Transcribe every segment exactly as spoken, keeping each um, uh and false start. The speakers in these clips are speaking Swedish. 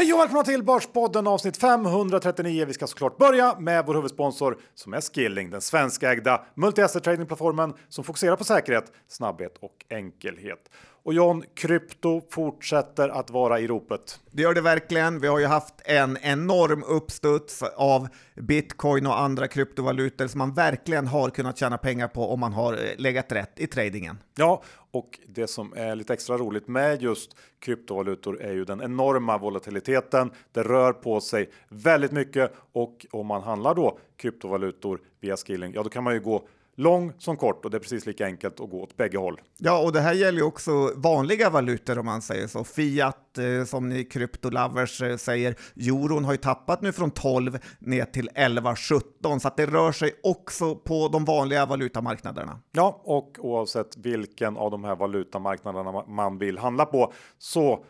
Hej och välkomna till Börspodden avsnitt femhundratrettionio. Vi ska såklart börja med vår huvudsponsor som är Skilling, den svenskägda multi-asset tradingplattformen som fokuserar på säkerhet, snabbhet och enkelhet. Och John, krypto fortsätter att vara i ropet. Det gör det verkligen. Vi har ju haft en enorm uppstuds av bitcoin och andra kryptovalutor som man verkligen har kunnat tjäna pengar på om man har legat rätt i tradingen. Ja, och det som är lite extra roligt med just kryptovalutor är ju den enorma volatiliteten. Det rör på sig väldigt mycket och om man handlar då kryptovalutor via Skilling, ja då kan man ju gå lång som kort och det är precis lika enkelt att gå åt bägge håll. Ja, och det här gäller ju också vanliga valutor om man säger så. Fiat, eh, som ni kryptolovers eh, säger, euron har ju tappat nu från tolv ner till elva sjutton så att det rör sig också på de vanliga valutamarknaderna. Ja, och oavsett vilken av de här valutamarknaderna man vill handla på så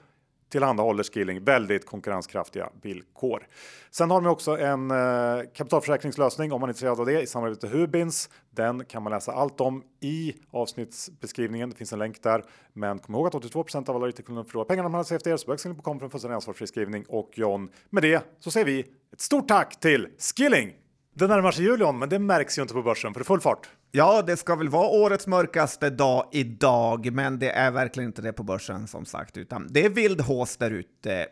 tillhandahåller Skilling väldigt konkurrenskraftiga villkor. Sen har de också en eh, kapitalförsäkringslösning om man är intresserad av det i samarbete med Hubins. Den kan man läsa allt om i avsnittsbeskrivningen. Det finns en länk där. Men kom ihåg att åttiotvå procent av alla retailkunder förlorar pengarna om man har C F D. Så börjar på kom för en fullständig ansvarsfri skrivning. Och John, med det så säger vi ett stort tack till Skilling! Det närmar sig jul, John, men det märks ju inte på börsen för det är full fart. Ja, det ska väl vara årets mörkaste dag idag, men det är verkligen inte det på börsen som sagt, utan det är vild hås där ute.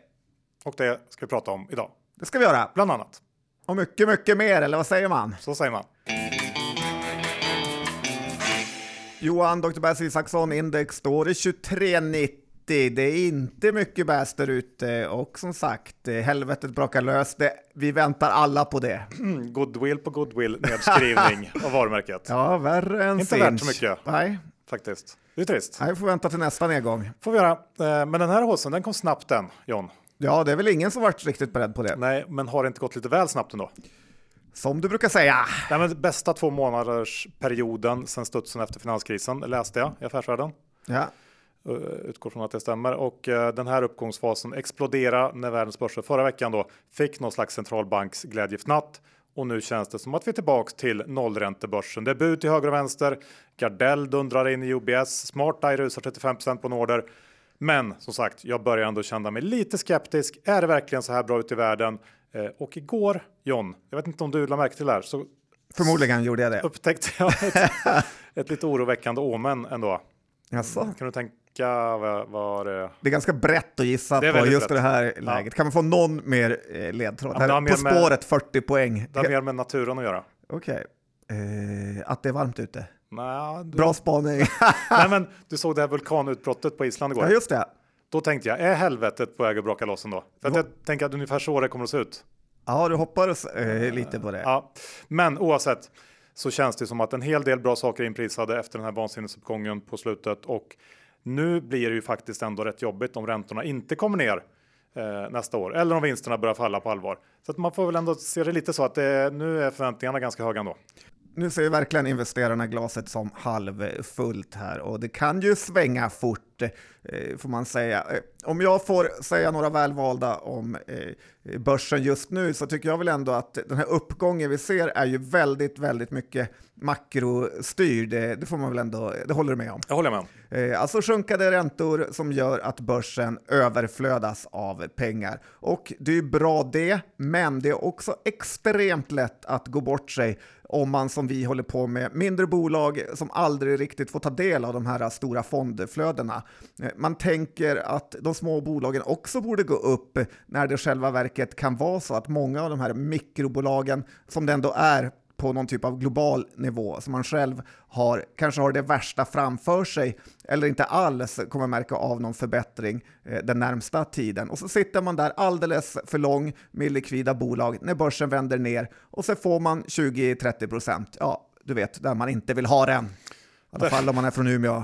Och det ska vi prata om idag. Det ska vi göra. Bland annat. Och mycket, mycket mer, eller vad säger man? Så säger man. Johan, doktor Bass Isaksson, index står i tjugotre nittio. Det är inte mycket bäst där ute och som sagt, helvetet brakar lös. Det, vi väntar alla på det. Mm, Goodwill på Goodwill nedskrivning av varumärket. Ja, värre än Sinch. Inte värt så mycket. Nej. Faktiskt. Det är trist. Nej, vi får vänta till nästa nedgång. Får vi göra. Men den här håsen, den kom snabbt den, John. Ja, det är väl ingen som varit riktigt beredd på det. Nej, men har det inte gått lite väl snabbt ändå? Som du brukar säga. Nej, men bästa två månaders perioden sedan studsen efter finanskrisen läste jag i Affärsvärlden. Ja. Utgår från att det stämmer och den här uppgångsfasen exploderade när världens börser förra veckan då fick någon slags centralbanks glädjefnatt och nu känns det som att vi är tillbaka till nollräntebörsen. Det är bud till höger och vänster, Gardell dundrar in i U B S, Smart Eye rusar trettiofem procent på nåder. Men som sagt, jag börjar ändå känna mig lite skeptisk. Är det verkligen så här bra ut i världen? Och igår, John, jag vet inte om du la märke till det här. Så förmodligen gjorde jag det. Upptäckte jag ett, ett lite oroväckande omen ändå. Jaså? Kan du tänka? Var det? Det är ganska brett att gissa på just brett. Det här läget. Ja. Kan man få någon mer ledtråd? Ja, här, på spåret med, fyrtio poäng. Det har mer med naturen att göra. Okej. Eh, att det är varmt ute. Nä, du... Bra spaning. Nej, men du såg det här vulkanutbrottet på Island igår. Ja, just det. Då tänkte jag, är helvetet på väg att braka loss ändå? För att jag tänker att ungefär så det kommer att se ut. Ja, du hoppades eh, lite på det. Ja. Men oavsett så känns det som att en hel del bra saker inprisade efter den här vansinnesuppgången på slutet och nu blir det ju faktiskt ändå rätt jobbigt om räntorna inte kommer ner eh, nästa år. Eller om vinsterna börjar falla på allvar. Så att man får väl ändå se det lite så att det, nu är förväntningarna ganska höga ändå. Nu ser ju verkligen investerarna glaset som halvfullt här. Och det kan ju svänga fort eh, får man säga. Om jag får säga några välvalda om eh, börsen just nu så tycker jag väl ändå att den här uppgången vi ser är ju väldigt, väldigt mycket makrostyrd. Det får man väl ändå, det håller du med om? Jag håller med om. Alltså sjunkande räntor som gör att börsen överflödas av pengar. Och det är ju bra det, men det är också extremt lätt att gå bort sig om man som vi håller på med mindre bolag som aldrig riktigt får ta del av de här stora fondflödena. Man tänker att de små bolagen också borde gå upp när det själva verket kan vara så att många av de här mikrobolagen som det ändå är på någon typ av global nivå som man själv har, kanske har det värsta framför sig eller inte alls kommer märka av någon förbättring eh, den närmsta tiden. Och så sitter man där alldeles för lång med likvida bolag när börsen vänder ner och så får man tjugo till trettio procent. Ja, du vet, där man inte vill ha den. I alla fall om man är från Umeå. uh,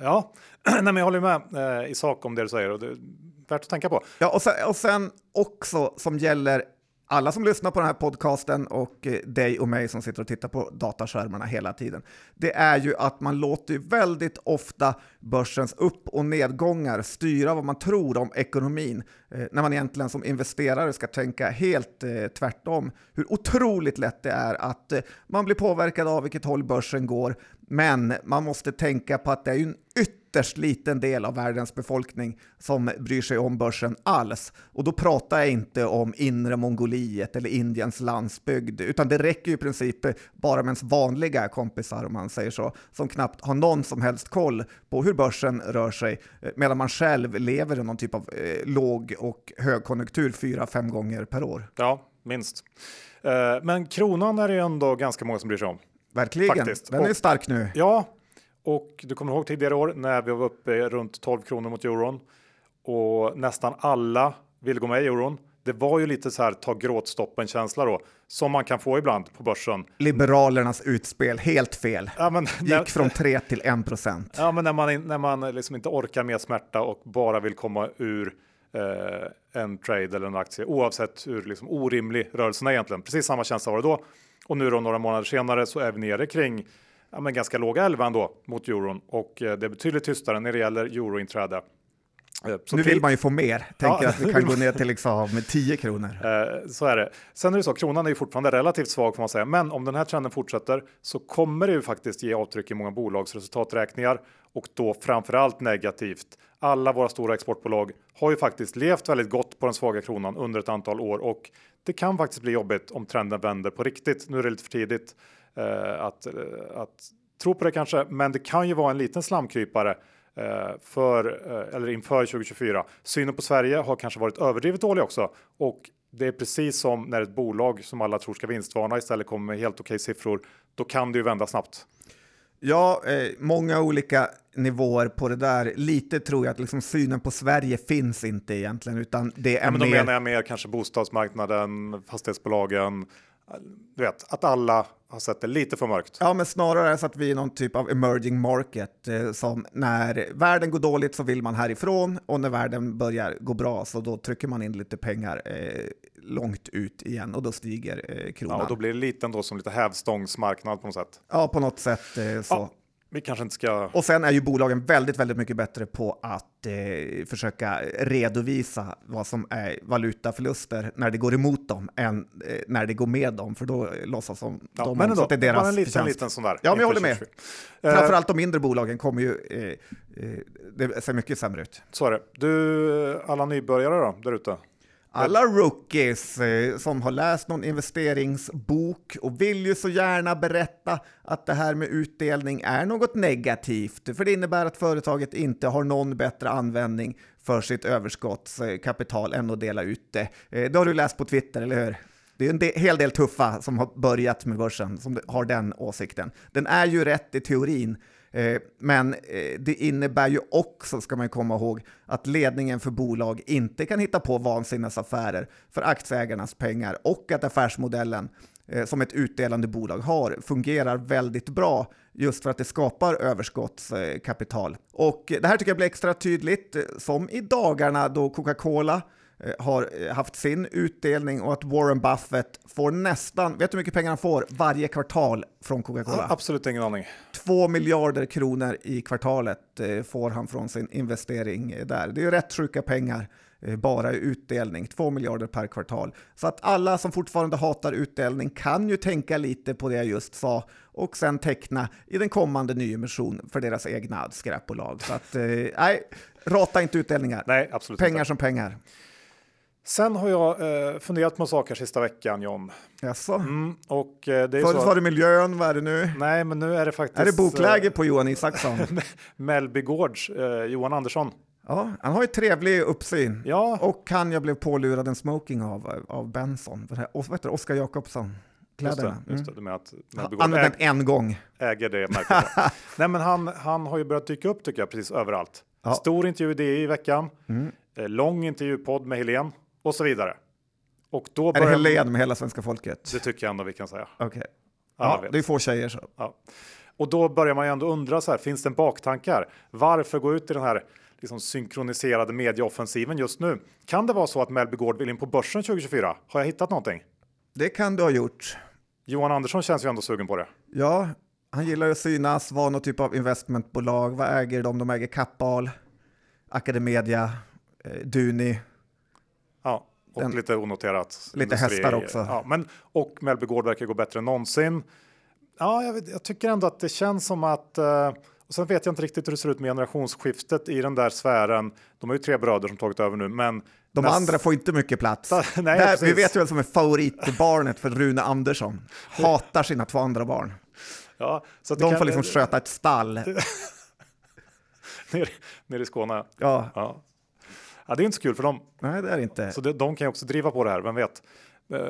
ja, Nej, men jag håller med uh, i sak om det du säger och det är värt att tänka på. Ja, och sen, och sen också som gäller alla som lyssnar på den här podcasten och dig och mig som sitter och tittar på dataskärmarna hela tiden. Det är ju att man låter väldigt ofta börsens upp- och nedgångar styra vad man tror om ekonomin. När man egentligen som investerare ska tänka helt tvärtom. Hur otroligt lätt det är att man blir påverkad av vilket håll börsen går Men man måste tänka på att det är en ytterst liten del av världens befolkning som bryr sig om börsen alls. Och då pratar jag inte om inre Mongoliet eller Indiens landsbygd, utan det räcker ju i princip bara med ens vanliga kompisar, om man säger så, som knappt har någon som helst koll på hur börsen rör sig medan man själv lever i någon typ av eh, låg- och högkonjunktur fyra, fem gånger per år. Ja, minst. Eh, men kronan är det ändå ganska många som bryr sig om. Verkligen, faktiskt. Den och, är stark nu. Ja, och du kommer ihåg tidigare år när vi var uppe runt tolv kronor mot euron och nästan alla ville gå med i euron. Det var ju lite så här ta gråtstoppen-känsla då, som man kan få ibland på börsen. Liberalernas utspel, helt fel. Ja, men, gick när, från tre till en procent. Ja, men när man, när man liksom inte orkar med smärta och bara vill komma ur eh, en trade eller en aktie, oavsett hur liksom, orimlig rörelsen är egentligen. Precis samma känsla var det då. Och nu då några månader senare så är vi nere kring ja, men ganska låga elvan då mot euron. Och eh, det är betydligt tystare när det gäller eurointräde. Eh, nu vill man ju få mer. Tänker ja, att vi kan gå ner till liksom med tio kronor. Eh, så är det. Sen är det så, kronan är ju fortfarande relativt svag får man säga. Men om den här trenden fortsätter så kommer det ju faktiskt ge avtryck i många bolags resultaträkningar. Och då framförallt negativt. Alla våra stora exportbolag har ju faktiskt levt väldigt gott på den svaga kronan under ett antal år. Och det kan faktiskt bli jobbigt om trenden vänder på riktigt. Nu är det lite för tidigt eh, att, att tro på det kanske. Men det kan ju vara en liten slamkrypare eh, för, eh, eller inför tjugo tjugofyra. Synen på Sverige har kanske varit överdrivet dålig också. Och det är precis som när ett bolag som alla tror ska vinstvarna istället kommer med helt okej siffror. Då kan det ju vända snabbt. Ja, eh, många olika nivåer på det där. Lite tror jag att liksom synen på Sverige finns inte egentligen. Utan det är ja, men då mer... menar jag mer kanske bostadsmarknaden, fastighetsbolagen. Du vet, att alla har sett det lite för mörkt. Ja, men snarare är så att vi är någon typ av emerging market. Eh, som när världen går dåligt så vill man härifrån. Och när världen börjar gå bra så då trycker man in lite pengar eh, långt ut igen. Och då stiger eh, kronan. Ja, och då blir det lite ändå som lite hävstångsmarknad på något sätt. Ja, på något sätt eh, så. Ja. Vi kanske inte ska... Och sen är ju bolagen väldigt, väldigt mycket bättre på att eh, försöka redovisa vad som är valutaförluster när det går emot dem än eh, när det går med dem. För då låtsas som ja, de men ändå, att det är deras en liten, liten sån där. Ja, men jag håller med. Uh, Framförallt de mindre bolagen kommer ju... Eh, eh, det ser mycket sämre ut. Så är det. Du, alla nybörjare då, där ute? Alla rookies eh, som har läst någon investeringsbok och vill ju så gärna berätta att det här med utdelning är något negativt. För det innebär att företaget inte har någon bättre användning för sitt överskottskapital än att dela ut det. Eh, det har du läst på Twitter, eller hur? Det är en del, hel del tuffa som har börjat med börsen som har den åsikten. Den är ju rätt i teorin. Men det innebär ju också, ska man komma ihåg, att ledningen för bolag inte kan hitta på vansinnsaffärer för aktieägarnas pengar och att affärsmodellen som ett utdelande bolag har fungerar väldigt bra just för att det skapar överskottskapital. Och det här tycker jag blir extra tydligt som i dagarna då Coca-Cola har haft sin utdelning och att Warren Buffett får nästan, vet du hur mycket pengar han får varje kvartal från Coca-Cola? Ja, absolut ingen aning. Två miljarder kronor i kvartalet får han från sin investering där. Det är ju rätt sjuka pengar bara i utdelning, två miljarder per kvartal. Så att alla som fortfarande hatar utdelning kan ju tänka lite på det jag just sa och sen teckna i den kommande nyemission för deras egna skräpbolag. Så att, nej, rata inte utdelningar. Nej, absolut pengar inte. Som pengar. Sen har jag eh, funderat på saker sista veckan, John. Jaså? Mm, och, eh, det är förut så... var det miljön, vad är det nu? Nej, men nu är det faktiskt... Är det bokläge på Johan Isaksson? Melbygårds, eh, Johan Andersson. Ja, han har ju trevlig uppsyn. Ja. Och han jag blev pålurad en smoking av, av Benson. För det här, vad heter det? Oskar Jakobsson. Kläderna. Just det, mm. Just det, med att han använt äg- en gång. Äger det, märker jag. Nej, men han, han har ju börjat dyka upp tycker jag, precis överallt. Ja. Stor intervju i D I i veckan. Mm. Eh, lång intervjupodd med Helene. Och så vidare. Och då börjar... Är det Helen med hela svenska folket? Det tycker jag ändå vi kan säga. Okej. Okay. Ja, det är få tjejer så. Ja. Och då börjar man ju ändå undra så här, finns det en baktanke här? Varför gå ut i den här liksom synkroniserade medieoffensiven just nu? Kan det vara så att Melbygård vill in på börsen tjugo tjugofyra? Har jag hittat någonting? Det kan du ha gjort. Johan Andersson känns ju ändå sugen på det. Ja, han gillar ju att synas. Vad någon typ av investmentbolag? Vad äger de? De äger Kappahl, Academedia, eh, Duni... Ja, och den, lite onoterat. Lite industri. Hästar också. Ja, men, och Melbygård verkar gå bättre än någonsin. ja, jag, jag tycker ändå att det känns som att... Eh, och sen vet jag inte riktigt hur det ser ut med generationsskiftet i den där sfären. De är ju tre bröder som tagit över nu, men... De näst... andra får inte mycket plats. Nej, där, vi vet ju väl som är favoritbarnet för Rune Andersson. Hatar sina två andra barn. Ja, så att de kan... får liksom sköta ett stall. Ner, ner i Skåne. Ja. Ja. Ja, det är inte så kul för dem. Nej, det är inte. Så det, de kan ju också driva på det här, vem vet.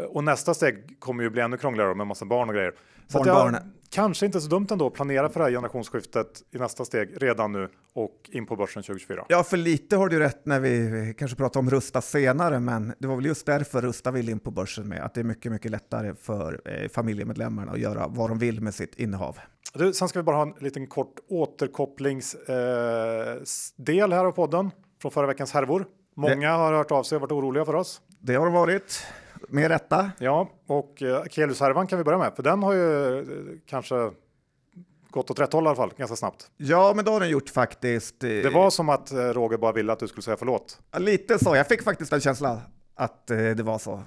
Och nästa steg kommer ju bli ännu krångligare med en massa barn och grejer. Så barn, jag, barn. Kanske inte så dumt ändå att planera för det här generationsskiftet i nästa steg redan nu och in på börsen tjugo tjugofyra. Ja, för lite har du rätt när vi kanske pratar om Rusta senare, men det var väl just därför Rusta vill in på börsen med att det är mycket, mycket lättare för familjemedlemmarna att göra vad de vill med sitt innehav. Du, sen ska vi bara ha en liten kort återkopplingsdel här av podden från förra veckans härvor. Många har hört av sig och varit oroliga för oss. Det har de varit. Med rätta. Ja, och Akelius-härvan kan vi börja med. För den har ju kanske gått åt rätt håll i alla fall, ganska snabbt. Ja, men då har den gjort faktiskt... Det var som att Roger bara ville att du skulle säga förlåt. Ja, lite så. Jag fick faktiskt en känsla att det var så.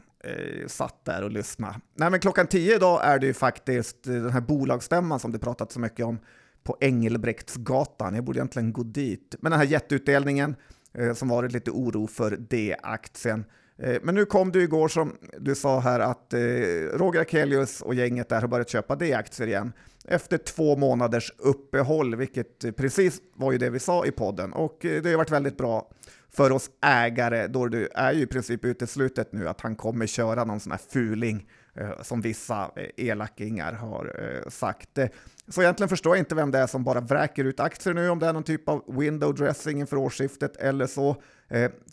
Jag satt där och lyssnade. Nej, men klockan tio idag är det ju faktiskt den här bolagsstämman som det pratat så mycket om på Engelbrektsgatan. Jag borde egentligen gå dit. Men den här jätteutdelningen som varit lite oro för D-aktien. Men nu kom du igår som du sa här att Roger Akelius och gänget där har börjat köpa D-aktier igen efter två månaders uppehåll, vilket precis var ju det vi sa i podden. Och det har varit väldigt bra för oss ägare, då du är ju i princip uteslutet nu att han kommer köra någon sån här fuling som vissa elakingar har sagt. Så egentligen förstår jag inte vem det är som bara vräker ut aktier nu, om det är någon typ av window dressing inför årsskiftet eller så.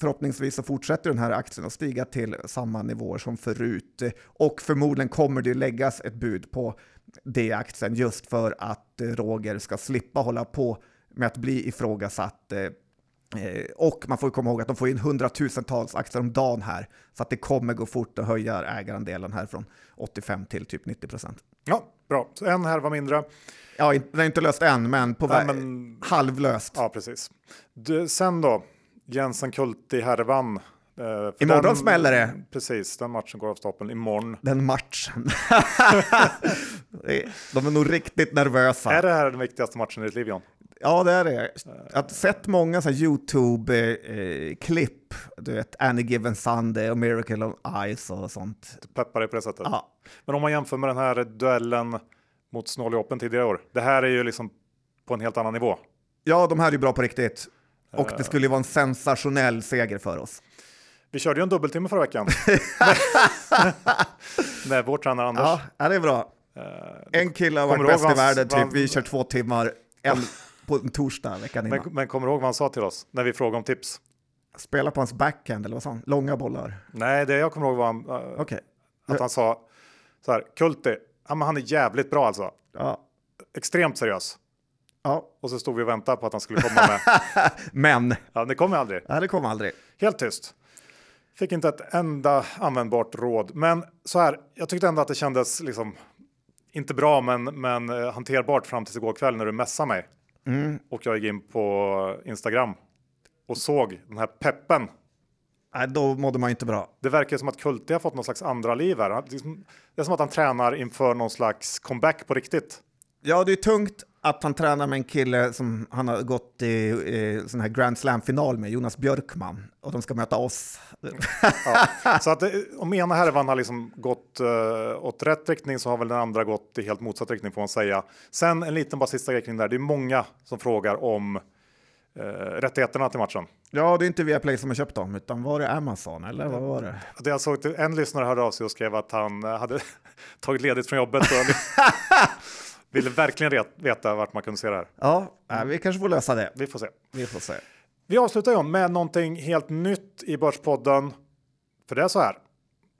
Förhoppningsvis så fortsätter den här aktien att stiga till samma nivåer som förut, och förmodligen kommer det läggas ett bud på D-aktien just för att Roger ska slippa hålla på med att bli ifrågasatt. Och man får komma ihåg att de får in hundratusentals aktier om dagen här, så att det kommer gå fort att höja ägarandelen här från åttiofem till typ nittio procent. Ja, bra. Så en här var mindre. Ja, den är inte löst än, men på vä- ja, men... halvlöst. Ja, precis. Du, sen då, Jensen Kulti-härvan. Imorgon den, smäller det. Precis, den matchen går av stapeln imorgon. Den matchen. De är nog riktigt nervösa. Är det här den viktigaste matchen i ditt liv, John? Ja, det är det. Jag har sett många så här YouTube-klipp. Du vet, Any Given Sunday och Miracle on Ice och sånt. Du peppar dig på det sättet. Ja. Men om man jämför med den här duellen mot Snål Open tidigare år. Det här är ju liksom på en helt annan nivå. Ja, de här är ju bra på riktigt. Och det skulle ju vara en sensationell seger för oss. Vi körde ju en dubbeltimme förra veckan. Nej, vår tränare Anders. Ja, det är bra. En kille har varit bäst i världen. Typ. Vi kör två timmar en, på en torsdag veckan innan. Men, men kommer du ihåg vad han sa till oss när vi frågade om tips? Spela på hans backhand eller vad sa han? Långa bollar. Nej, det jag kommer ihåg var han, uh, okay. att han sa så här: Kulti, han är jävligt bra alltså. Ja. Extremt seriös. Ja. Och så stod vi och väntade på att han skulle komma med. Men. Ja, det kom aldrig. Ja, det kom aldrig. Helt tyst. Fick inte ett enda användbart råd. Men så här, jag tyckte ändå att det kändes liksom inte bra men, men hanterbart fram till igår kväll när du messade mig. Mm. Och jag gick in på Instagram och såg den här peppen. Nej, då mådde man inte bra. Det verkar som att Kulti har fått någon slags andra liv här. Det är som att han tränar inför någon slags comeback på riktigt. Ja, det är tungt att han tränar med en kille som han har gått i, i sån här Grand Slam-final med, Jonas Björkman. Och de ska möta oss. Ja, så att om ena härvan har liksom gått uh, åt rätt riktning, så har väl den andra gått i helt motsatt riktning, får man säga. Sen en liten bara sista grej kring där. Det är många som frågar om uh, rättigheterna till matchen. Ja, det är inte Viaplay som har köpt dem, utan var det Amazon eller vad var det? Det jag såg, en lyssnare hörde av sig och skrev att han hade tagit ledigt från jobbet. Och ville verkligen veta vart man kunde se det här. Ja, vi kanske får lösa det. Vi får se. Vi får se. Vi avslutar ju med någonting helt nytt i Börspodden. För det är så här.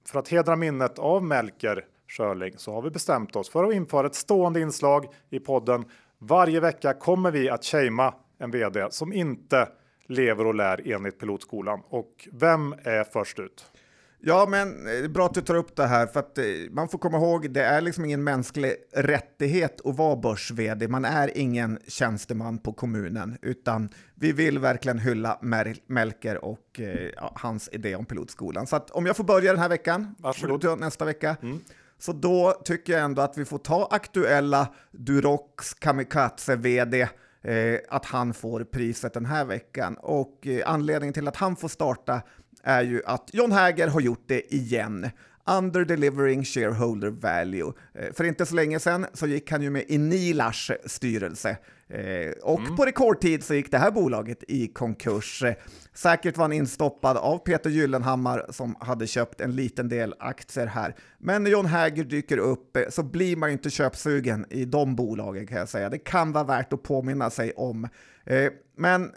För att hedra minnet av Melker Schörling så har vi bestämt oss för att införa ett stående inslag i podden. Varje vecka kommer vi att shama en vd som inte lever och lär enligt Pilotskolan. Och vem är först ut? Ja, men det är bra att du tar upp det här, för att man får komma ihåg, det är liksom ingen mänsklig rättighet att vara börs-vd. Man är ingen tjänsteman på kommunen, utan vi vill verkligen hylla Melker och eh, hans idé om Pilotskolan. Så att om jag får börja den här veckan, varsågod. Nästa vecka, mm. Så då tycker jag ändå att vi får ta aktuella Durox Kamikaze-vd, eh, att han får priset den här veckan. Och eh, anledningen till att han får starta är ju att John Häger har gjort det igen. Under delivering shareholder value. Eh, för inte så länge sedan så gick han ju med i Nilars styrelse. Eh, och mm. på rekordtid så gick det här bolaget i konkurs. Eh, säkert var han instoppad av Peter Gyllenhammar som hade köpt en liten del aktier här. Men när John Häger dyker upp eh, så blir man ju inte köpsugen i de bolagen, kan jag säga. Det kan vara värt att påminna sig om. Eh, men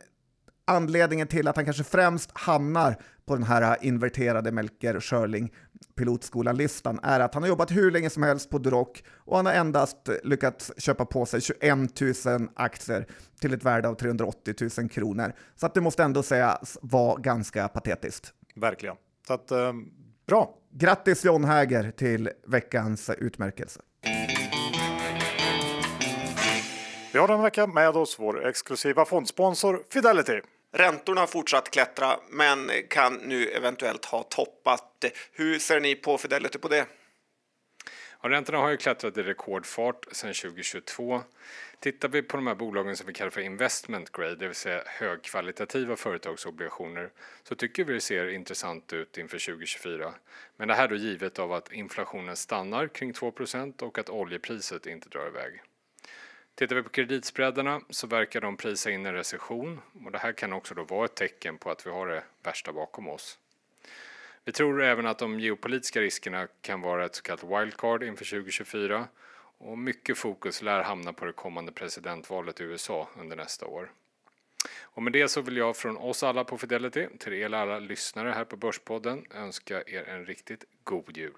anledningen till att han kanske främst hamnar på den här inverterade Melker Schörling pilotskolan-listan är att han har jobbat hur länge som helst på Duroc och han har endast lyckats köpa på sig tjugoett tusen aktier till ett värde av trehundraåttio tusen kronor. Så att det måste ändå sägas vara ganska patetiskt. Verkligen. Så att, eh, bra. Grattis John Häger till veckans utmärkelse. Vi har den veckan med oss vår exklusiva fondsponsor Fidelity. Räntorna har fortsatt klättra men kan nu eventuellt ha toppat. Hur ser ni på Fidelity på det? Ja, räntorna har ju klättrat i rekordfart sedan tjugohundratjugotvå. Tittar vi på de här bolagen som vi kallar för investment grade, det vill säga högkvalitativa företagsobligationer, så tycker vi det ser intressant ut inför tjugohundratjugofyra. Men det här då givet av att inflationen stannar kring två procent och att oljepriset inte drar iväg. Tittar vi på kreditspreadarna så verkar de prisa in en recession, och det här kan också då vara ett tecken på att vi har det värsta bakom oss. Vi tror även att de geopolitiska riskerna kan vara ett så kallat wildcard inför tjugohundratjugofyra, och mycket fokus lär hamna på det kommande presidentvalet i U S A under nästa år. Och med det så vill jag från oss alla på Fidelity till er alla lyssnare här på Börspodden önska er en riktigt god jul.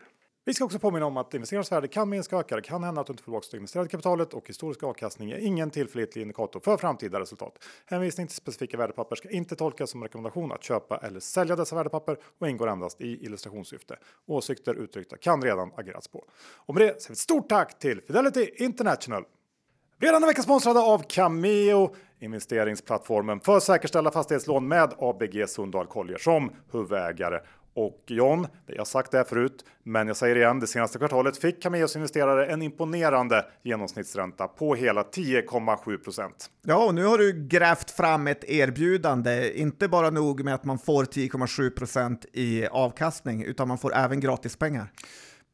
Vi ska också påminna om att investerarens värde kan minska och öka. Det kan hända att du inte får tillbaka det investerade kapitalet, och historisk avkastning är ingen tillförlitlig indikator för framtida resultat. Hänvisning till specifika värdepapper ska inte tolkas som rekommendation att köpa eller sälja dessa värdepapper och ingår endast i illustrationssyfte. Åsikter uttryckta kan redan agerats på. Och med det säger vi ett stort tack till Fidelity International. Redan en vecka sponsrade av Kameo, investeringsplattformen för säkerställa fastighetslån med A B G Sundal Collier som huvudägare. Och John, jag har sagt det här förut, men jag säger det igen, det senaste kvartalet fick Kameos investerare en imponerande genomsnittsränta på hela tio komma sju procent. Ja, och nu har du grävt fram ett erbjudande, inte bara nog med att man får tio komma sju procent i avkastning, utan man får även gratispengar.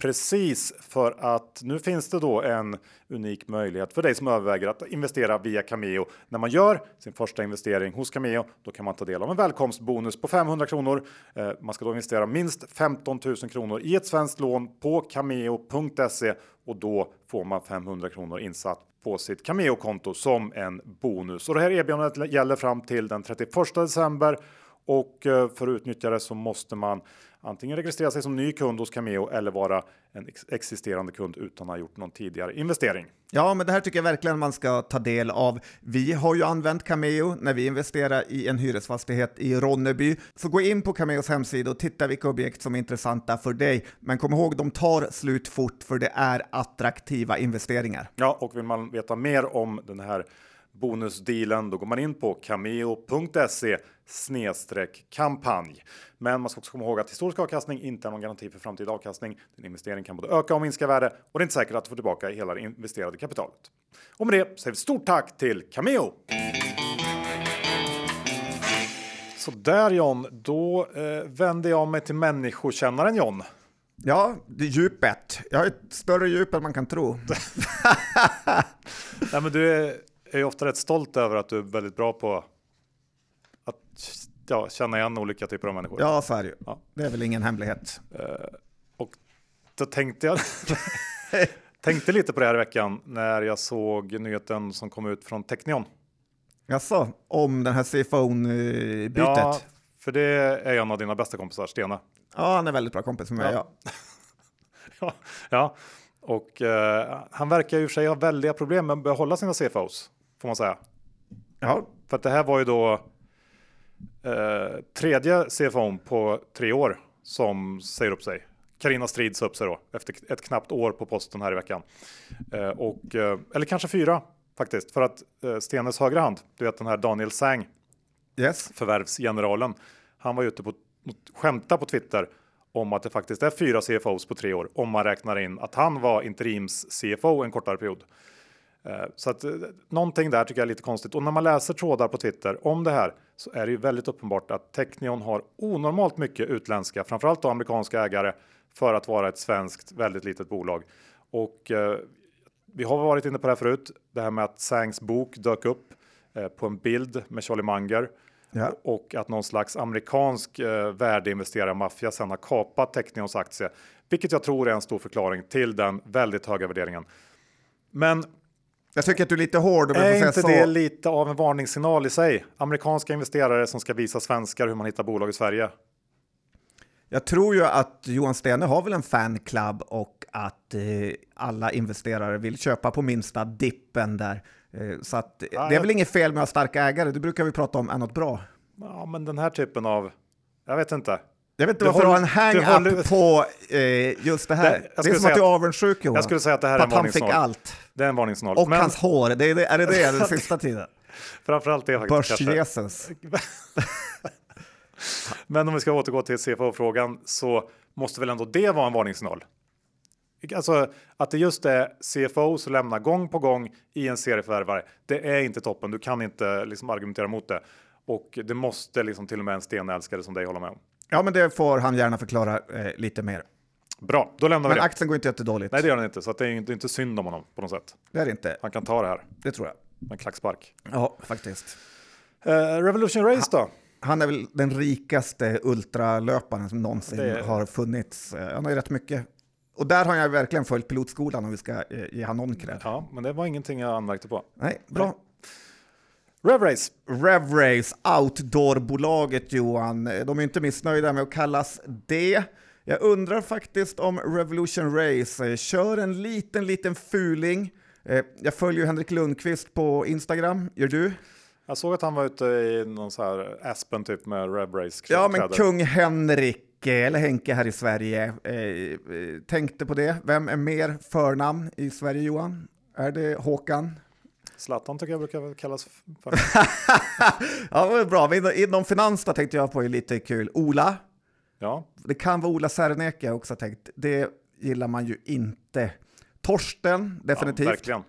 Precis, för att nu finns det då en unik möjlighet för dig som överväger att investera via Kameo. När man gör sin första investering hos Kameo, då kan man ta del av en välkomstbonus på femhundra kronor. Man ska då investera minst femton tusen kronor i ett svenskt lån på kameo punkt se, och då får man femhundra kronor insatt på sitt Kameo-konto som en bonus. Och det här erbjudandet gäller fram till den trettioförsta december. Och för utnyttjare så måste man antingen registrera sig som ny kund hos Kameo eller vara en ex- existerande kund utan att ha gjort någon tidigare investering. Ja, men det här tycker jag verkligen man ska ta del av. Vi har ju använt Kameo när vi investerar i en hyresfastighet i Ronneby. Så gå in på Kameos hemsida och titta vilka objekt som är intressanta för dig. Men kom ihåg, de tar slut fort för det är attraktiva investeringar. Ja, och vill man veta mer om den här bonusdealen, då går man in på kameo punkt se snedstreck kampanj. Men man ska också komma ihåg att historisk avkastning inte är någon garanti för framtida avkastning. Den investering kan både öka och minska värde, och det är inte säkert att du får tillbaka hela det investerade kapitalet. Och med det säger vi stort tack till Kameo! Så där John, då eh, vänder jag mig till människokännaren John. Ja, det är djupet. Jag har ett större djup än man kan tro. Nej, men du är... Jag är ofta rätt stolt över att du är väldigt bra på att ja, känna igen olika typer av människor. Ja, så är det ju. Ja. Det är väl ingen hemlighet. Uh, och då tänkte jag tänkte lite på det här i veckan när jag såg nyheten som kom ut från Teqnion. Jaså, om den här C F O-bytet? Ja, för det är en av dina bästa kompisar, Stena. Ja, han är väldigt bra kompis med mig. Ja, ja. ja, ja. Och eh, han verkar ju i och för sig ha väldiga problem med att behålla sina C F Os, får man säga. Ja. För att det här var ju då eh, tredje C F O på tre år som säger upp sig. Carina Strid sa upp sig då, efter ett knappt år på posten här i veckan. Eh, och, eh, eller kanske fyra faktiskt, för att eh, Stenes högra hand, du vet den här Daniel Zhang, yes. Förvärvsgeneralen, han var ute på skämta på Twitter om att det faktiskt är fyra C F Os på tre år om man räknar in att han var interims-C F O en kortare period. Så att någonting där tycker jag är lite konstigt. Och när man läser trådar på Twitter om det här så är det ju väldigt uppenbart att Teqnion har onormalt mycket utländska, framförallt då amerikanska ägare, för att vara ett svenskt väldigt litet bolag. Och eh, vi har varit inne på det här förut, det här med att Sangs bok dök upp eh, på en bild med Charlie Munger. Ja. Och att någon slags amerikansk eh, värdeinvesterarmaffia sedan har kapat Teqnions aktie, vilket jag tror är en stor förklaring till den väldigt höga värderingen. Men jag tycker att du är lite hård. Är inte så... det lite av en varningssignal i sig? Amerikanska investerare som ska visa svenskar hur man hittar bolag i Sverige. Jag tror ju att Johan Stene har väl en fanclub och att eh, alla investerare vill köpa på minsta dippen där. Eh, så att, ja, det är jag... väl inget fel med att starka ägare. Det brukar vi prata om är något bra. Ja, men den här typen av... Jag vet inte. Jag vet inte du varför håller, du har en hang-up håller... på eh, just det här. Det, jag det är som att du är avundsjuk, Johan. Jag skulle säga att det här är en varningssignal. Allt. Det är en varningssignal. Och men... hans hår, det är, det, är det det den sista tiden? Framförallt det faktiskt. Börs-Jesus. Men om vi ska återgå till C F O-frågan så måste väl ändå det vara en varningssignal? Alltså att det just är C F O som lämnar gång på gång i en serieförvärvare. Det är inte toppen, du kan inte liksom argumentera mot det. Och det måste liksom till och med en stenälskare som dig hålla med om. Ja, men det får han gärna förklara eh, lite mer. Bra, då lämnar vi det. Men aktien går inte jättedåligt. Nej, det gör den inte. Så att det är inte, inte synd om honom på något sätt. Det är det inte. Han kan ta det här. Det tror jag. En klackspark. Ja, faktiskt. Eh, Revolution Race då? Han är väl den rikaste ultralöparen som någonsin det... har funnits. Han har ju rätt mycket. Och där har jag verkligen följt Pilotskolan om vi ska ge han någon cred. Ja, men det var ingenting jag anmärkte på. Nej, bra. Nej. Rev Race. Rev Race, outdoorbolaget Johan. De är inte missnöjda med att kallas det. Jag undrar faktiskt om Revolution Race kör en liten, liten fuling. Jag följer Henrik Lundqvist på Instagram. Gör du? Jag såg att han var ute i någon så här Aspen typ med Rev Race. Ja, men kung Henrik, eller Henke här i Sverige, eh, tänkte på det. Vem är mer förnamn i Sverige, Johan? Är det Håkan? Zlatan tycker jag brukar kallas för. Ja, det är bra. Men inom finans då tänkte jag på är lite kul. Ola. Ja. Det kan vara Ola Särneke jag också tänkt. Det gillar man ju inte. Torsten, definitivt. Ja, verkligen.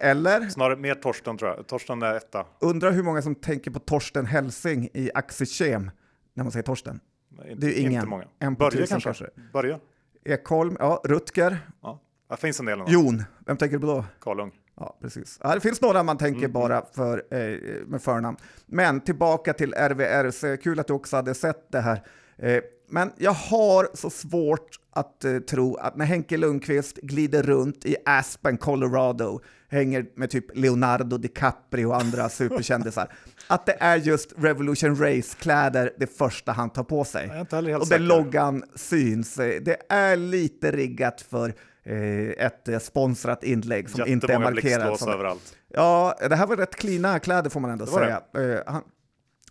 Eller? Snarare mer Torsten tror jag. Torsten är etta. Undrar hur många som tänker på Torsten Helsing i Axikem när man säger Torsten. Nej, det är ju ingen. Inte många. En på Börje kanske. kanske. Börje. Ekholm, ja. Rutger. Ja, det finns en del. Ändå. Jon, vem tänker du på då? Karlung. Ja, precis. Ja, det finns några man tänker mm. bara för, eh, med förnamn. Men tillbaka till R V R C. Kul att du också hade sett det här. Eh, men jag har så svårt att eh, tro att när Henke Lundqvist glider runt i Aspen, Colorado, hänger med typ Leonardo DiCaprio och andra superkändisar, att det är just Revolution Race-kläder det första han tar på sig. Och där säker. Loggan syns. Det är lite riggat för ett sponsrat inlägg som jättemånga inte är markerat som... överallt. Ja, det här var rätt klina kläder får man ändå säga. Det.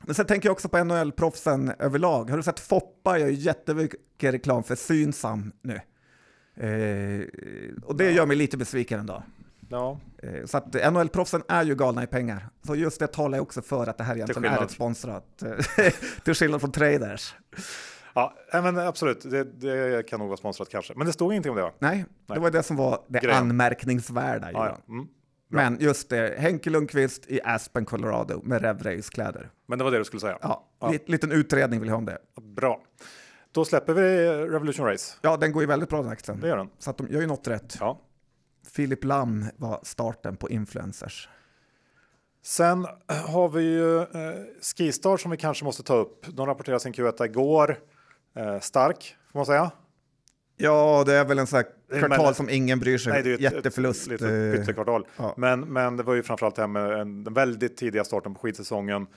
Men sen tänker jag också på N H L-proffsen överlag. Har du sett Foppa? Jag är jättemycket reklam för Synsam nu. Och det ja. gör mig lite besviken ändå. Ja. Så att N H L-proffsen är ju galna i pengar. Så just det talar jag också för att det här egentligen är ett sponsrat. Till skillnad från traders. Ja, men absolut. Det, det kan nog vara sponsrat kanske. Men det stod ingenting om det, va? Nej, Nej. det var det som var det Grejen. anmärkningsvärda. Ja, ja. Mm. Men just det, Henke Lundqvist i Aspen, Colorado med Rev Race-kläder. Men det var det du skulle säga? Ja, ja. Liten utredning vill jag ha om det. Bra. Då släpper vi Revolution Race. Ja, den går ju väldigt bra den aktien. Det gör den. Så att de gör ju något rätt. Ja. Filip Lam var starten på influencers. Sen har vi ju eh, Skistar som vi kanske måste ta upp. De rapporterade sin Q ett igår. Eh, stark, får man säga. Ja, det är väl en sån här kvartal men, som ingen bryr sig. Nej, det är ett, jätteförlust. Ett, ett, ett pyttekvartal. Ja. Men, men det var ju framförallt det här med en, den väldigt tidiga starten på skidsäsongen.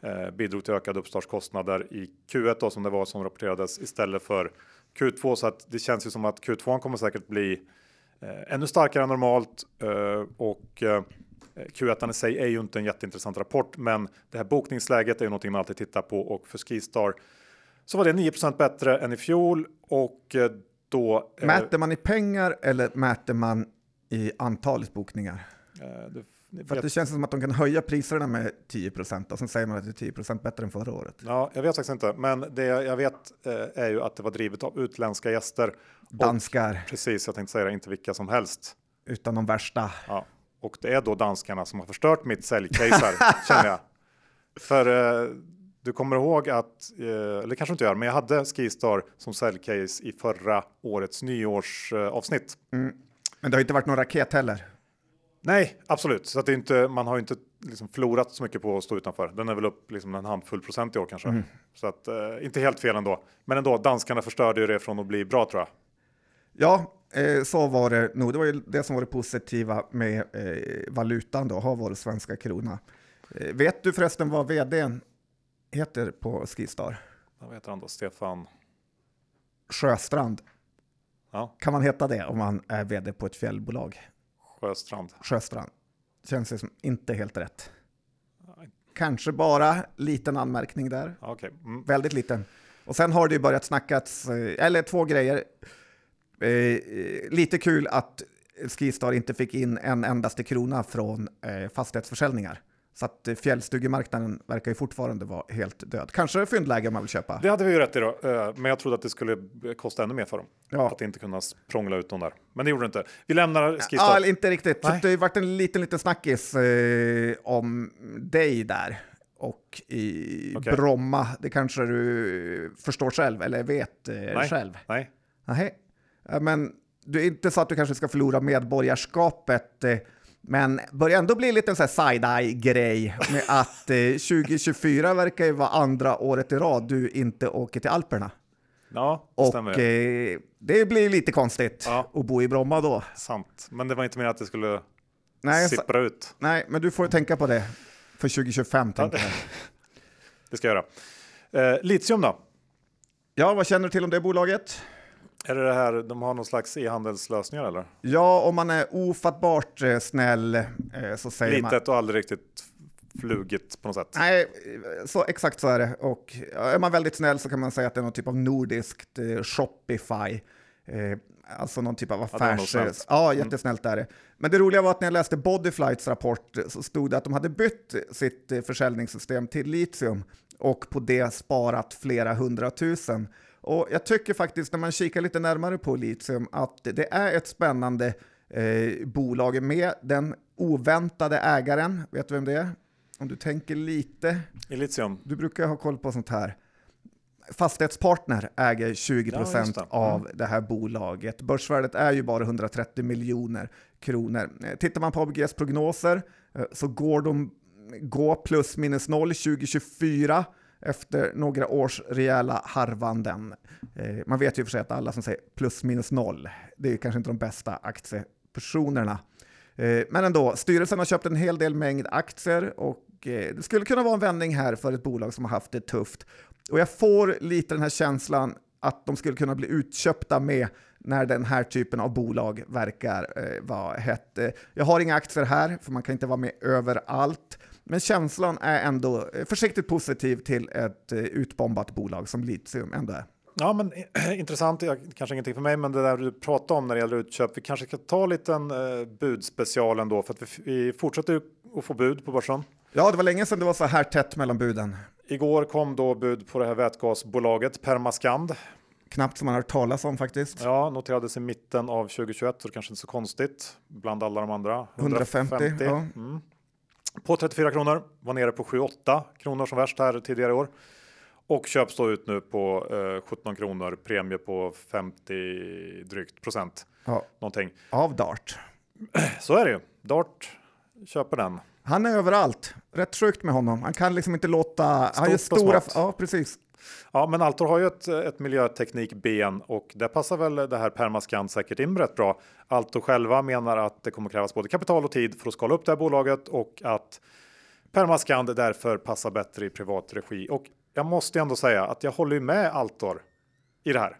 Eh, bidrog till ökade uppstartskostnader i Q ett då, som det var som rapporterades istället för Q två. Så att det känns ju som att Q två kommer säkert bli eh, ännu starkare än normalt. Eh, och eh, Q ett i sig är ju inte en jätteintressant rapport. Men det här bokningsläget är ju någonting man alltid tittar på. Och för Skistar... så var det nio procent bättre än i fjol och då... Mäter man i pengar eller mäter man i antalet bokningar? Det För att det känns som att de kan höja priserna med tio procent och sen säger man att det är tio procent bättre än förra året. Ja, jag vet faktiskt inte. Men det jag vet är ju att det var drivet av utländska gäster. Danskar. Och, precis, jag tänkte säga det, inte vilka som helst. Utan de värsta. Ja. Och det är då danskarna som har förstört mitt säljcase här, känner jag. För eh, du kommer ihåg att, eh, eller kanske inte gör, men jag hade Skistar som säljcase i förra årets nyårsavsnitt. Eh, mm. Men det har inte varit någon raket heller. Nej, absolut. Så att det är inte, man har ju inte liksom förlorat så mycket på att stå utanför. Den är väl upp liksom en handfull procent i år kanske. Mm. Så att, eh, inte helt fel ändå. Men ändå, danskarna förstörde ju det från att bli bra, tror jag. Ja, eh, så var det nog. Det var ju det som var det positiva med eh, valutan då, har varit svenska krona. Eh, vet du förresten vad vdn heter på Skistar? Vad heter han då? Stefan Sjöstrand. Ja. Kan man heta det om man är vd på ett fjällbolag? Sjöstrand. Sjöstrand. Känns det som inte helt rätt. Kanske bara liten anmärkning där. Okay. Mm. Väldigt liten. Och sen har det ju börjat snackats, eller två grejer. Eh, lite kul att Skistar inte fick in en endaste krona från eh, fastighetsförsäljningar. Så att fjällstugemarknaden verkar ju fortfarande vara helt död. Kanske fyndläge om man vill köpa. Det hade vi ju rätt i då. Men jag trodde att det skulle kosta ännu mer för dem. Ja. Att inte kunna prångla ut dem där. Men det gjorde det inte. Vi lämnar Skistar. Ja, inte riktigt. Så det har varit en liten, liten snackis eh, om dig där. Och i okay. Bromma. Det kanske du förstår själv. Eller vet eh, Nej. själv. Nej. Nej. Men du är inte så att du kanske ska förlora medborgarskapet. Eh, Men börjar ändå bli en liten så här side-eye-grej med att eh, tjugo tjugofyra verkar ju vara andra året i rad du inte åker till Alperna. Ja, det stämmer. Och eh, det blir lite konstigt ja. att bo i Bromma då. Sant, men det var inte mer att det skulle nej, sippra sa- ut. Nej, men du får ju tänka på det för tjugo tjugofem. Ja, det. det ska jag göra. Eh, Litium då? Ja, vad känner du till om det bolaget? Är det det här, de har någon slags e-handelslösningar eller? Ja, om man är ofattbart snäll så säger Litet man... Litet och aldrig riktigt flugigt på något sätt. Nej, så, exakt så är det. Och är man väldigt snäll så kan man säga att det är någon typ av nordiskt eh, Shopify. Eh, alltså någon typ av affärs... Ja, ja jättesnällt mm. är det. Men det roliga var att när jag läste Bodyflights rapport så stod det att de hade bytt sitt försäljningssystem till Litium och på det sparat flera hundratusen. Och jag tycker faktiskt när man kikar lite närmare på Litium att det är ett spännande eh, bolag med den oväntade ägaren. Vet du vem det är? Om du tänker lite. I Litium. Du brukar ha koll på sånt här. Fastighetspartner äger tjugo procent ja, det. av mm. det här bolaget. Börsvärdet är ju bara hundratrettio miljoner kronor. Tittar man på A B Gs prognoser eh, så går de gå plus minus noll tjugo tjugofyra. Efter några års rejäla harvanden. Eh, man vet ju för sig att alla som säger plus minus noll. Det är ju kanske inte de bästa aktiepersonerna. Eh, men ändå, styrelsen har köpt en hel del mängd aktier. Och eh, det skulle kunna vara en vändning här för ett bolag som har haft det tufft. Och jag får lite den här känslan att de skulle kunna bli utköpta med när den här typen av bolag verkar eh, vara hett. Eh, jag har inga aktier här för man kan inte vara med överallt. Men känslan är ändå försiktigt positiv till ett utbombat bolag som Litium ändå är. Ja, men intressant. Kanske ingenting för mig, men det där du pratade om när det gäller utköp. Vi kanske ska ta en liten eh, budspecial ändå, för att vi, vi fortsätter att få bud på börsen. Ja, det var länge sedan det var så här tätt mellan buden. Igår kom då bud på det här vätgasbolaget Permascand. Knappt som man har hört talas om faktiskt. Ja, noterades i mitten av tjugo tjugoett, så det kanske inte är så konstigt bland alla de andra. hundrafemtio, hundrafemtio ja. Mm. På trettiofyra kronor, var nere på sjuttioåtta kronor som värst här tidigare i år. Och köps då ut nu på eh, sjutton kronor, premie på femtio drygt procent. Ja. Någonting. Av Dart. Så är det ju. Dart köper den. Han är överallt. Rätt sjukt med honom. Han kan liksom inte låta... Stort han är stora... och ja, precis. Ja, men Altor har ju ett, ett miljöteknikben och där passar väl det här Permascand säkert in rätt bra. Altor själva menar att det kommer krävas både kapital och tid för att skala upp det här bolaget och att Permascand därför passar bättre i privat regi. Och jag måste ändå säga att jag håller med Altor i det här.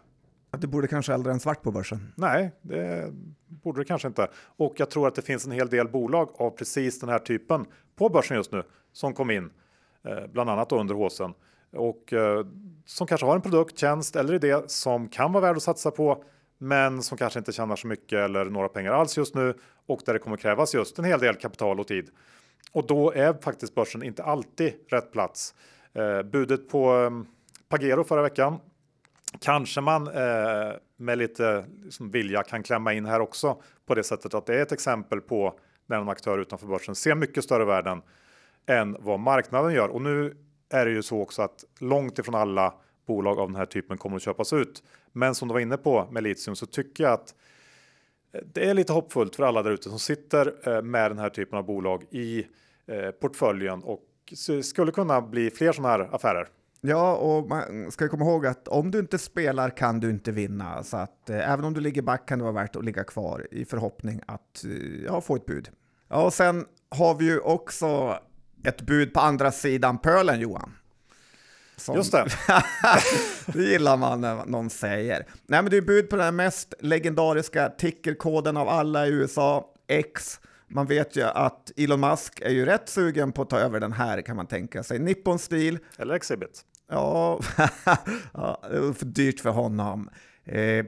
Att det borde kanske äldre än svart på börsen? Nej, det borde det kanske inte. Och jag tror att det finns en hel del bolag av precis den här typen på börsen just nu som kom in, bland annat under H S N. Och eh, som kanske har en produkt, tjänst eller idé som kan vara värd att satsa på men som kanske inte tjänar så mycket eller några pengar alls just nu och där det kommer krävas just en hel del kapital och tid. Och då är faktiskt börsen inte alltid rätt plats. Eh, budet på eh, Pagero förra veckan kanske man eh, med lite liksom, vilja kan klämma in här också på det sättet att det är ett exempel på när en aktör utanför börsen ser mycket större värden än vad marknaden gör. Och nu är det ju så också att långt ifrån alla bolag av den här typen kommer att köpas ut. Men som du var inne på med Litium så tycker jag att det är lite hoppfullt för alla där ute som sitter med den här typen av bolag i portföljen och skulle kunna bli fler sådana här affärer. Ja, och man ska komma ihåg att om du inte spelar kan du inte vinna. Så att eh, även om du ligger back kan det vara värt att ligga kvar i förhoppning att ja, få ett bud. Ja, och sen har vi ju också ett bud på andra sidan pölen, Johan. Som... Just det. Det gillar man när någon säger. Nej, men det är bud på den mest legendariska tickerkoden av alla i U S A, X. Man vet ju att Elon Musk är ju rätt sugen på att ta över den här, kan man tänka sig. Nippon Steel. Eller Exhibit. Ja, ja, det var för dyrt för honom. Eh,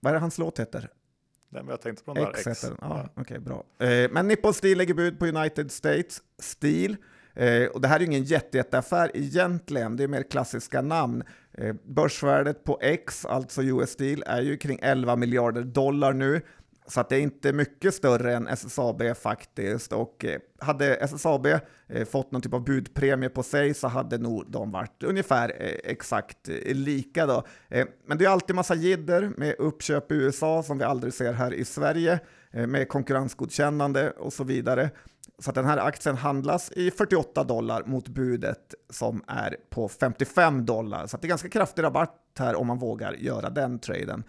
vad är det hans låt heter? Nej, men jag tänkte på den X där. X. Den. Ja, ja. Okay, bra. Eh, men Nippon Steel lägger bud på United States Steel. Eh, och det här är ju ingen jätte, jätteaffär egentligen. Det är mer klassiska namn. Eh, börsvärdet på X, alltså U S Steel, är ju kring elva miljarder dollar nu. Så att det är inte mycket större än S S A B faktiskt. Och eh, hade S S A B eh, fått någon typ av budpremie på sig så hade nog de varit ungefär eh, exakt eh, lika då. Eh, men det är alltid massa jidder med uppköp i U S A som vi aldrig ser här i Sverige. Eh, med konkurrensgodkännande och så vidare. Så att den här aktien handlas i fyrtioåtta dollar mot budet som är på femtiofem dollar. Så att det är ganska kraftig rabatt här om man vågar göra den traden.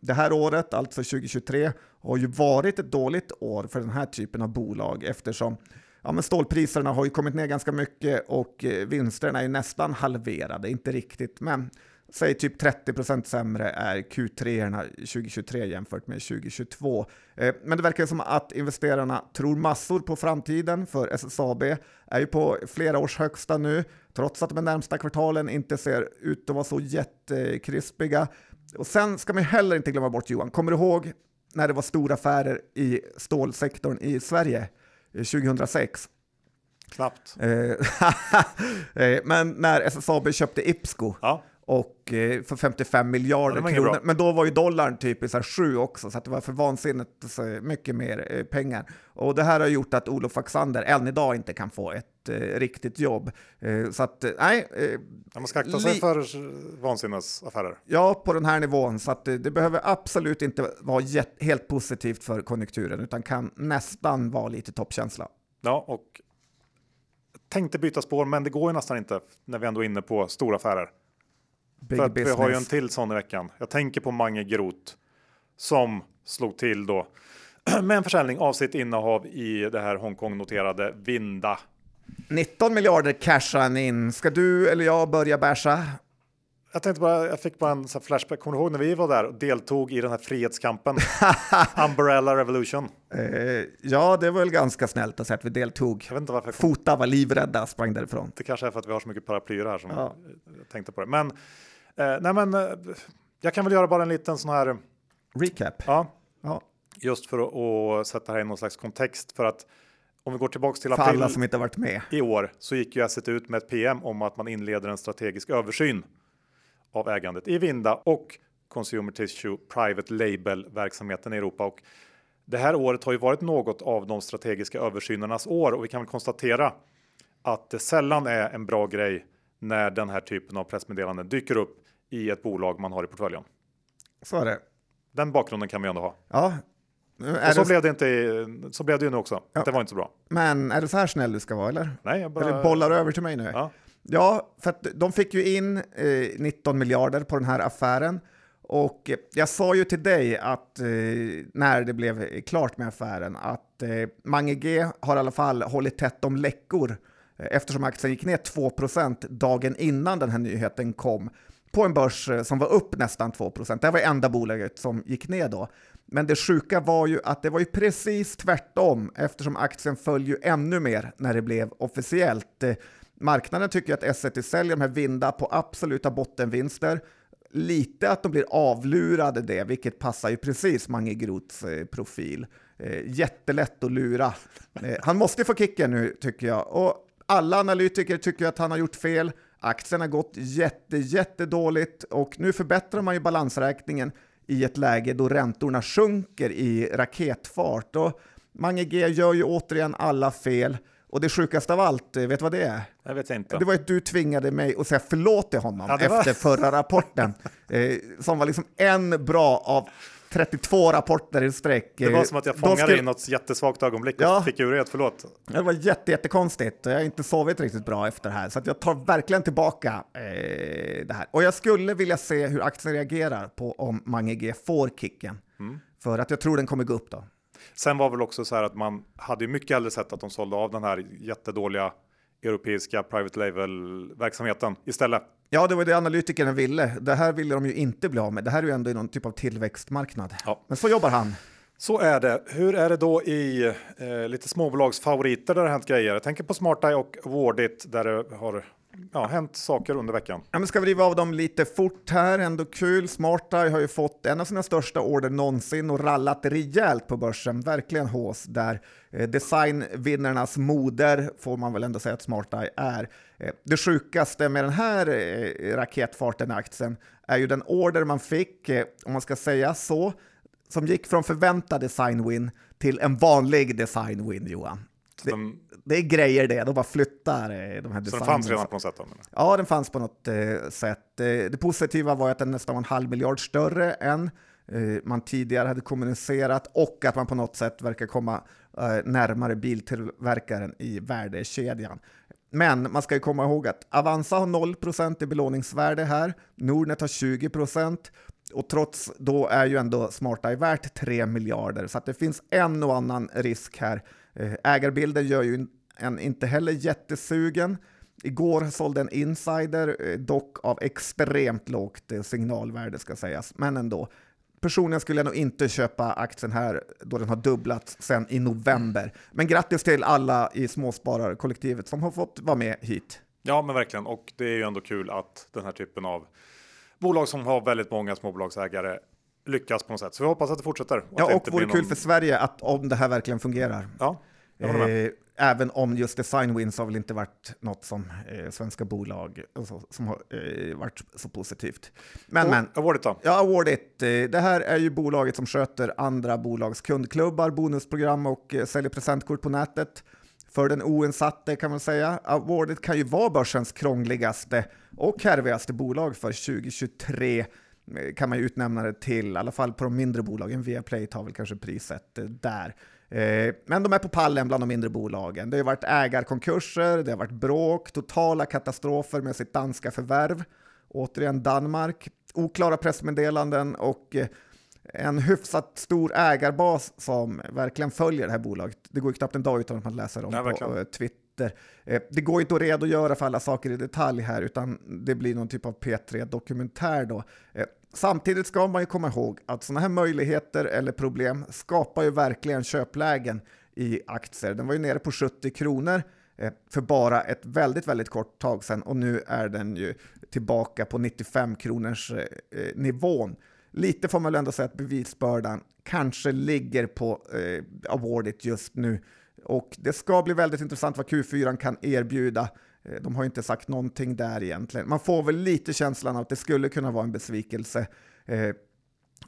Det här året, alltså tjugohundratjugotre, har ju varit ett dåligt år för den här typen av bolag eftersom ja, men stålpriserna har ju kommit ner ganska mycket och vinsterna är nästan halverade, inte riktigt, men säg typ trettio procent sämre är Q tre tjugohundratjugotre jämfört med tjugohundratjugotvå. Men det verkar som att investerarna tror massor på framtiden för S S A B. Är ju på flera års högsta nu trots att de närmsta kvartalen inte ser ut att vara så jättekrispiga. Och sen ska man heller inte glömma bort, Johan. Kommer du ihåg när det var stora affärer i stålsektorn i Sverige tjugohundrasex? Knappt. Men när S S A B köpte Ipsco... Ja. Och för femtiofem miljarder kronor. Bra. Men då var ju dollarn typ i så här sju också. Så att det var för vansinnigt mycket mer pengar. Och det här har gjort att Olof Axander än idag inte kan få ett eh, riktigt jobb. Eh, så att, nej. Eh, man ska akta sig li- för vansinnsaffärer. Ja, på den här nivån. Så att, det behöver absolut inte vara jätt- helt positivt för konjunkturen. Utan kan nästan vara lite toppkänsla. Ja, och tänkte byta spår. Men det går ju nästan inte när vi ändå är inne på stora affärer. För vi har ju en till sån i veckan. Jag tänker på Mange Grot som slog till då med en försäljning av sitt innehav i det här Hongkong-noterade Vinda. nitton miljarder cashan in. Ska du eller jag börja bärsa? Jag tänkte bara, jag fick bara en så här flashback. Kommer du ihåg när vi var där och deltog i den här frihetskampen? Umbrella Revolution. Eh, ja, det var väl ganska snällt att säga att vi deltog. Jag vet inte varför jag kom. Fota var livrädda, sprang därifrån. Det kanske är för att vi har så mycket paraplyer här som ja. Jag tänkte på det. Men, eh, nej men, jag kan väl göra bara en liten sån här... Recap. Ja, ja. Just för att, att sätta här i någon slags kontext. För att om vi går tillbaka till april, för alla som inte har varit med i år, så gick ju S E T ut med ett P M om att man inleder en strategisk översyn av ägandet i Vinda och Consumer Tissue Private Label-verksamheten i Europa. Och det här året har ju varit något av de strategiska översynernas år och vi kan väl konstatera att det sällan är en bra grej när den här typen av pressmeddelanden dyker upp i ett bolag man har i portföljen. Så är det. Den bakgrunden kan vi ändå ha. Ja. Och så, det... Blev det inte, så blev det ju nu också. Ja. Det var inte så bra. Men är det så här snäll du ska vara eller? Nej, jag bara... Eller bollar över till mig nu? Ja. Ja, för att de fick ju in eh, nitton miljarder på den här affären och jag sa ju till dig att eh, när det blev klart med affären att eh, Mange G har i alla fall hållit tätt om läckor eh, eftersom aktien gick ner två procent dagen innan den här nyheten kom på en börs som var upp nästan två procent. Det var det enda bolaget som gick ner då. Men det sjuka var ju att det var ju precis tvärtom eftersom aktien föll ju ännu mer när det blev officiellt. Marknaden tycker att S E T säljer de här Vinda på absoluta bottenvinster. lite att de blir avlurade det, vilket passar ju precis Mange Grots profil. Jättelätt att lura. Han måste få kicken nu, tycker jag. Och alla analytiker tycker att han har gjort fel. Aktien har gått jätte, jätte dåligt och nu förbättrar man ju balansräkningen i ett läge då räntorna sjunker i raketfart. Och Mange G gör ju återigen alla fel. Och det sjukaste av allt, vet du vad det är? Jag vet inte. Det var att du tvingade mig att säga förlåt till honom ja, efter förra rapporten. eh, som var liksom en bra av trettiotvå rapporter i sträck. Det var som att jag fångade skulle... in något jättesvagt ögonblick och ja. fick ur det, förlåt. Det var jätte, jättekonstigt. Jag har inte sovit riktigt bra efter det här. Så att jag tar verkligen tillbaka eh, det här. Och jag skulle vilja se hur aktien reagerar på om Mange G får kicken. Mm. För att jag tror den kommer gå upp då. Sen var väl också så här att man hade ju mycket hellre sett att de sålde av den här jättedåliga europeiska private label-verksamheten istället. Ja, det var det analytikerna ville. Det här ville de ju inte bli av med. Det här är ju ändå någon typ av tillväxtmarknad. Ja. Men så jobbar han. Så är det. Hur är det då i eh, lite småbolagsfavoriter där det har hänt grejer? Jag tänker på Smart Eye och Award It där det har ja, hänt saker under veckan. Ja, men ska vi riva av dem lite fort här. Ändå kul. Smart Eye har ju fått en av sina största order någonsin och rallat rejält på börsen. Verkligen hås där. Eh, designvinnarnas moder får man väl ändå säga att Smart Eye är. Eh, det sjukaste med den här eh, raketfarten i aktien är ju den order man fick, eh, om man ska säga så, som gick från förväntad design-win till en vanlig design-win, Johan. Det, de, det är grejer det, de bara flyttar de här. Så den fanns redan på något sätt? Då, ja, den fanns på något eh, sätt. Eh, det positiva var att den nästan var en halv miljard större än eh, man tidigare hade kommunicerat och att man på något sätt verkar komma eh, närmare biltillverkaren i värdekedjan. Men man ska ju komma ihåg att Avanza har noll procent i belåningsvärde här, Nordnet har tjugo procent. Och trots då är ju ändå Smart Eye värt tre miljarder. Så att det finns en och annan risk här. Ägarbilden gör ju en inte heller jättesugen. Igår sålde en insider, dock av extremt lågt signalvärde ska sägas. Men ändå. Personligen skulle jag nog inte köpa aktien här då den har dubblats sen i november. Men grattis till alla i småspararkollektivet som har fått vara med hit. Ja men verkligen. Och det är ju ändå kul att den här typen av bolag som har väldigt många småbolagsägare lyckas på något sätt. Så vi hoppas att det fortsätter. Och ja, det och vore någon... kul för Sverige att om det här verkligen fungerar. Ja, jag håller med. Eh, även om just design wins har väl inte varit något som eh, svenska bolag alltså, som har eh, varit så positivt. Men, och, men, Award It då? Ja, Award It. Eh, det här är ju bolaget som sköter andra bolags kundklubbar, bonusprogram och eh, säljer presentkort på nätet. För den oinsatte kan man säga. Award It kan ju vara börsens krångligaste och härvigaste bolag för tjugo tjugotre kan man utnämna det till. I alla fall på de mindre bolagen. Viaplay tar väl kanske priset där. Men de är på pallen bland de mindre bolagen. Det har varit ägarkonkurser, det har varit bråk, totala katastrofer med sitt danska förvärv. Återigen Danmark, oklara pressmeddelanden och en hyfsat stor ägarbas som verkligen följer det här bolaget. Det går ju knappt en dag utan att man läser om Nej, på verkligen. Twitter. Det går inte att redogöra för alla saker i detalj här utan det blir någon typ av P tre-dokumentär då. Samtidigt ska man ju komma ihåg att sådana här möjligheter eller problem skapar ju verkligen köplägen i aktier. Den var ju nere på sjuttio kronor för bara ett väldigt, väldigt kort tag sedan och nu är den ju tillbaka på nittiofem kronors nivån. Lite får man väl ändå säga att bevisbördan kanske ligger på eh, Award It just nu. Och det ska bli väldigt intressant vad Q fyra kan erbjuda. Eh, de har inte sagt någonting där egentligen. Man får väl lite känslan av att det skulle kunna vara en besvikelse. Eh,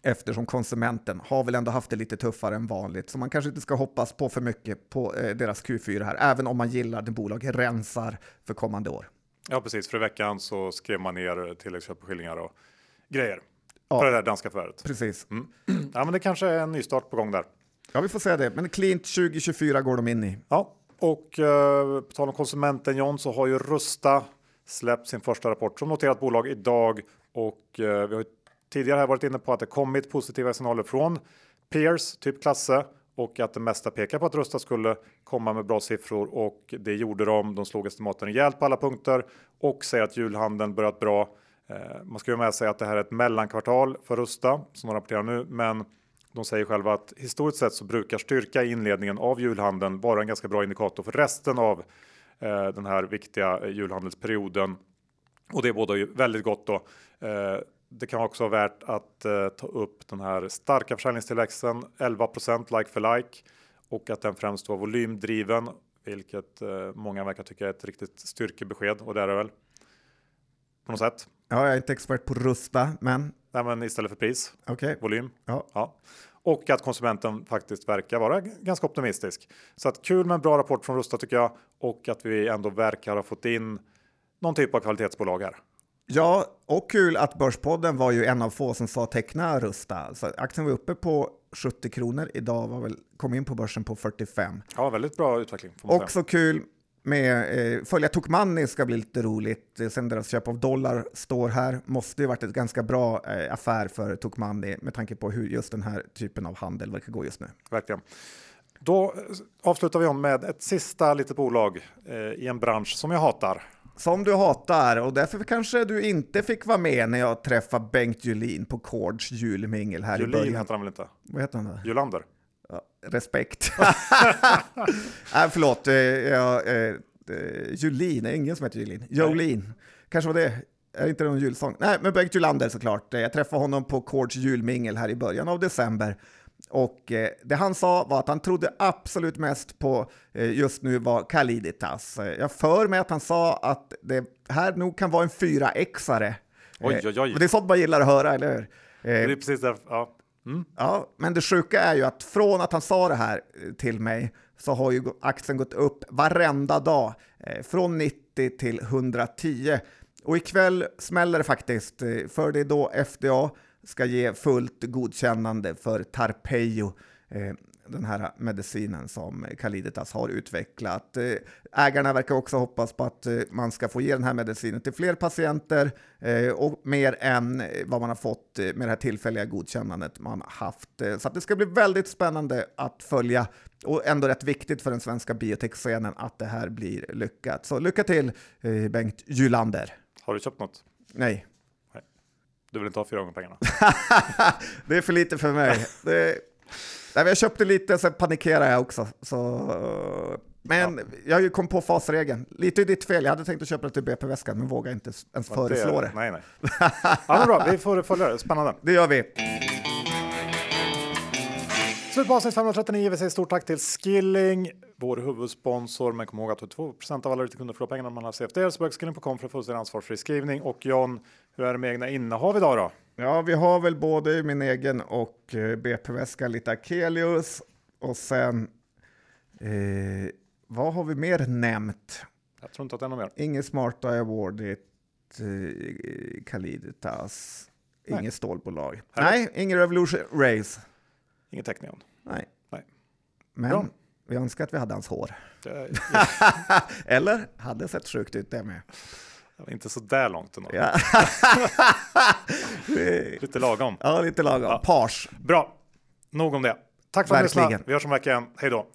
eftersom konsumenten har väl ändå haft det lite tuffare än vanligt. Så man kanske inte ska hoppas på för mycket på eh, deras Q fyra här. Även om man gillar att bolag rensar för kommande år. Ja precis, för i veckan så skrev man ner tilläggsköpeskillingar och grejer. Ja, för det där danska förvärvet. Precis. Mm. Ja, men det kanske är en ny start på gång där. Ja, vi får säga det. Men clean tjugo tjugofyra går de in i. Ja, och eh, på tal om konsumenten John så har ju Rusta släppt sin första rapport som noterat bolag idag. Och eh, vi har tidigare här varit inne på att det kommit positiva signaler från peers, typ Klasse. Och att det mesta pekar på att Rusta skulle komma med bra siffror. Och det gjorde de. De slog estimaten rejält på alla punkter. Och säger att julhandeln börjat bra. Man ska ju med sig att det här är ett mellankvartal för Rusta som de rapporterar nu, men de säger själva att historiskt sett så brukar styrka i inledningen av julhandeln vara en ganska bra indikator för resten av eh, den här viktiga julhandelsperioden och det är båda ju väldigt gott då. Eh, Det kan också vara värt att eh, ta upp den här starka försäljningstillväxten, elva procent like för like, och att den främst var volymdriven, vilket eh, många verkar tycka är ett riktigt styrkebesked, och det är det väl på något sätt. Ja, jag är inte expert på Rusta, men... Nej, men istället för pris, okay. Volym. Ja. Ja. Och att konsumenten faktiskt verkar vara g- ganska optimistisk. Så att kul med en bra rapport från Rusta tycker jag, och att vi ändå verkar ha fått in någon typ av kvalitetsbolag här. Ja, och kul att Börspodden var ju en av få som sa teckna Rusta. Så aktien var uppe på sjuttio kronor. Idag var väl, kom in på börsen på fyrtiofem. Ja, väldigt bra utveckling. Också kul med eh, följa Tokmanni ska bli lite roligt. Sen deras köp av dollar står här. Måste ju varit ett ganska bra eh, affär för Tokmanni med tanke på hur just den här typen av handel verkar gå just nu. Verkligen. Då avslutar vi om med ett sista litet bolag eh, i en bransch som jag hatar. Som du hatar, och därför kanske du inte fick vara med när jag träffade Bengt Julin på Kords julmingel här Julin i början. Julin heter han väl inte? Vad heter han då? Julander. Ja, respekt. Nej, förlåt. Ja, eh, Julin, är ingen som heter Julin. Jolin, kanske var det. Är det inte någon julsång? Nej, men Bengt Julander såklart. Jag träffade honom på Kords julmingel här i början av december. Och eh, det han sa var att han trodde absolut mest på eh, just nu var Caliditas. Jag för mig att han sa att det här nog kan vara en fyra x-are. Oj, oj, oj. Eh, det är sånt man gillar att höra, eller hur? Eh, det är precis där, ja. Mm. Ja, men det sjuka är ju att från att han sa det här till mig så har ju aktien gått upp varenda dag. Eh, från nittio till hundratio. Och ikväll smäller det faktiskt, för det är då F D A ska ge fullt godkännande för Tarpeyo, eh, den här medicinen som Caliditas har utvecklat. Eh, ägarna verkar också hoppas på att eh, man ska få ge den här medicinen till fler patienter eh, och mer än vad man har fått eh, med det här tillfälliga godkännandet man haft. Eh, så att det ska bli väldigt spännande att följa, och ändå rätt viktigt för den svenska biotech-scenen att det här blir lyckat. Så lycka till eh, Bengt Julander. Har du köpt något? Nej. Du vill inte ha fyra gånger pengarna. Det är för lite för mig. Det... Nej, jag köpte lite, sen panikerade jag också. Så... Men ja. Jag kom på fasregeln. Lite i ditt fel. Jag hade tänkt att köpa det till B P-väskan, men vågar inte ens föreslå det. det. Nej, nej. Ja, men bra. Vi får följa det. Spännande. Det gör vi. Slutbasis femhundratrettionio. Vi säger stort tack till Skilling, vår huvudsponsor. Men kom ihåg att två procent av alla riktigt kunder förlorar pengarna om man har C F D. Så börjar Skilling punkt com för att få sin ansvarsfri skrivning. Och John, hur är det med egna innehav idag då? Ja, vi har väl både min egen och B P-väska, lite Akelius. Och sen, eh, vad har vi mer nämnt? Jag tror inte att det är något mer. Ingen Smart Eye, Award It, eh, Caliditas, inget stålbolag. Härligt. Nej, ingen Revolution Race. Ingen Teqnion. Nej. Nej. Men bra. Vi önskar att vi hade hans hår. Det, ja. Eller hade sett sjukt ut det med. Inte så där långt ändå. Ja. Lite lagom. Ja, lite lagom. Ja. Pars. Bra. Nog om det. Tack för att ni lyssnade. Vi hörs om veckan. Hej då.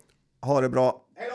Ha det bra. Hej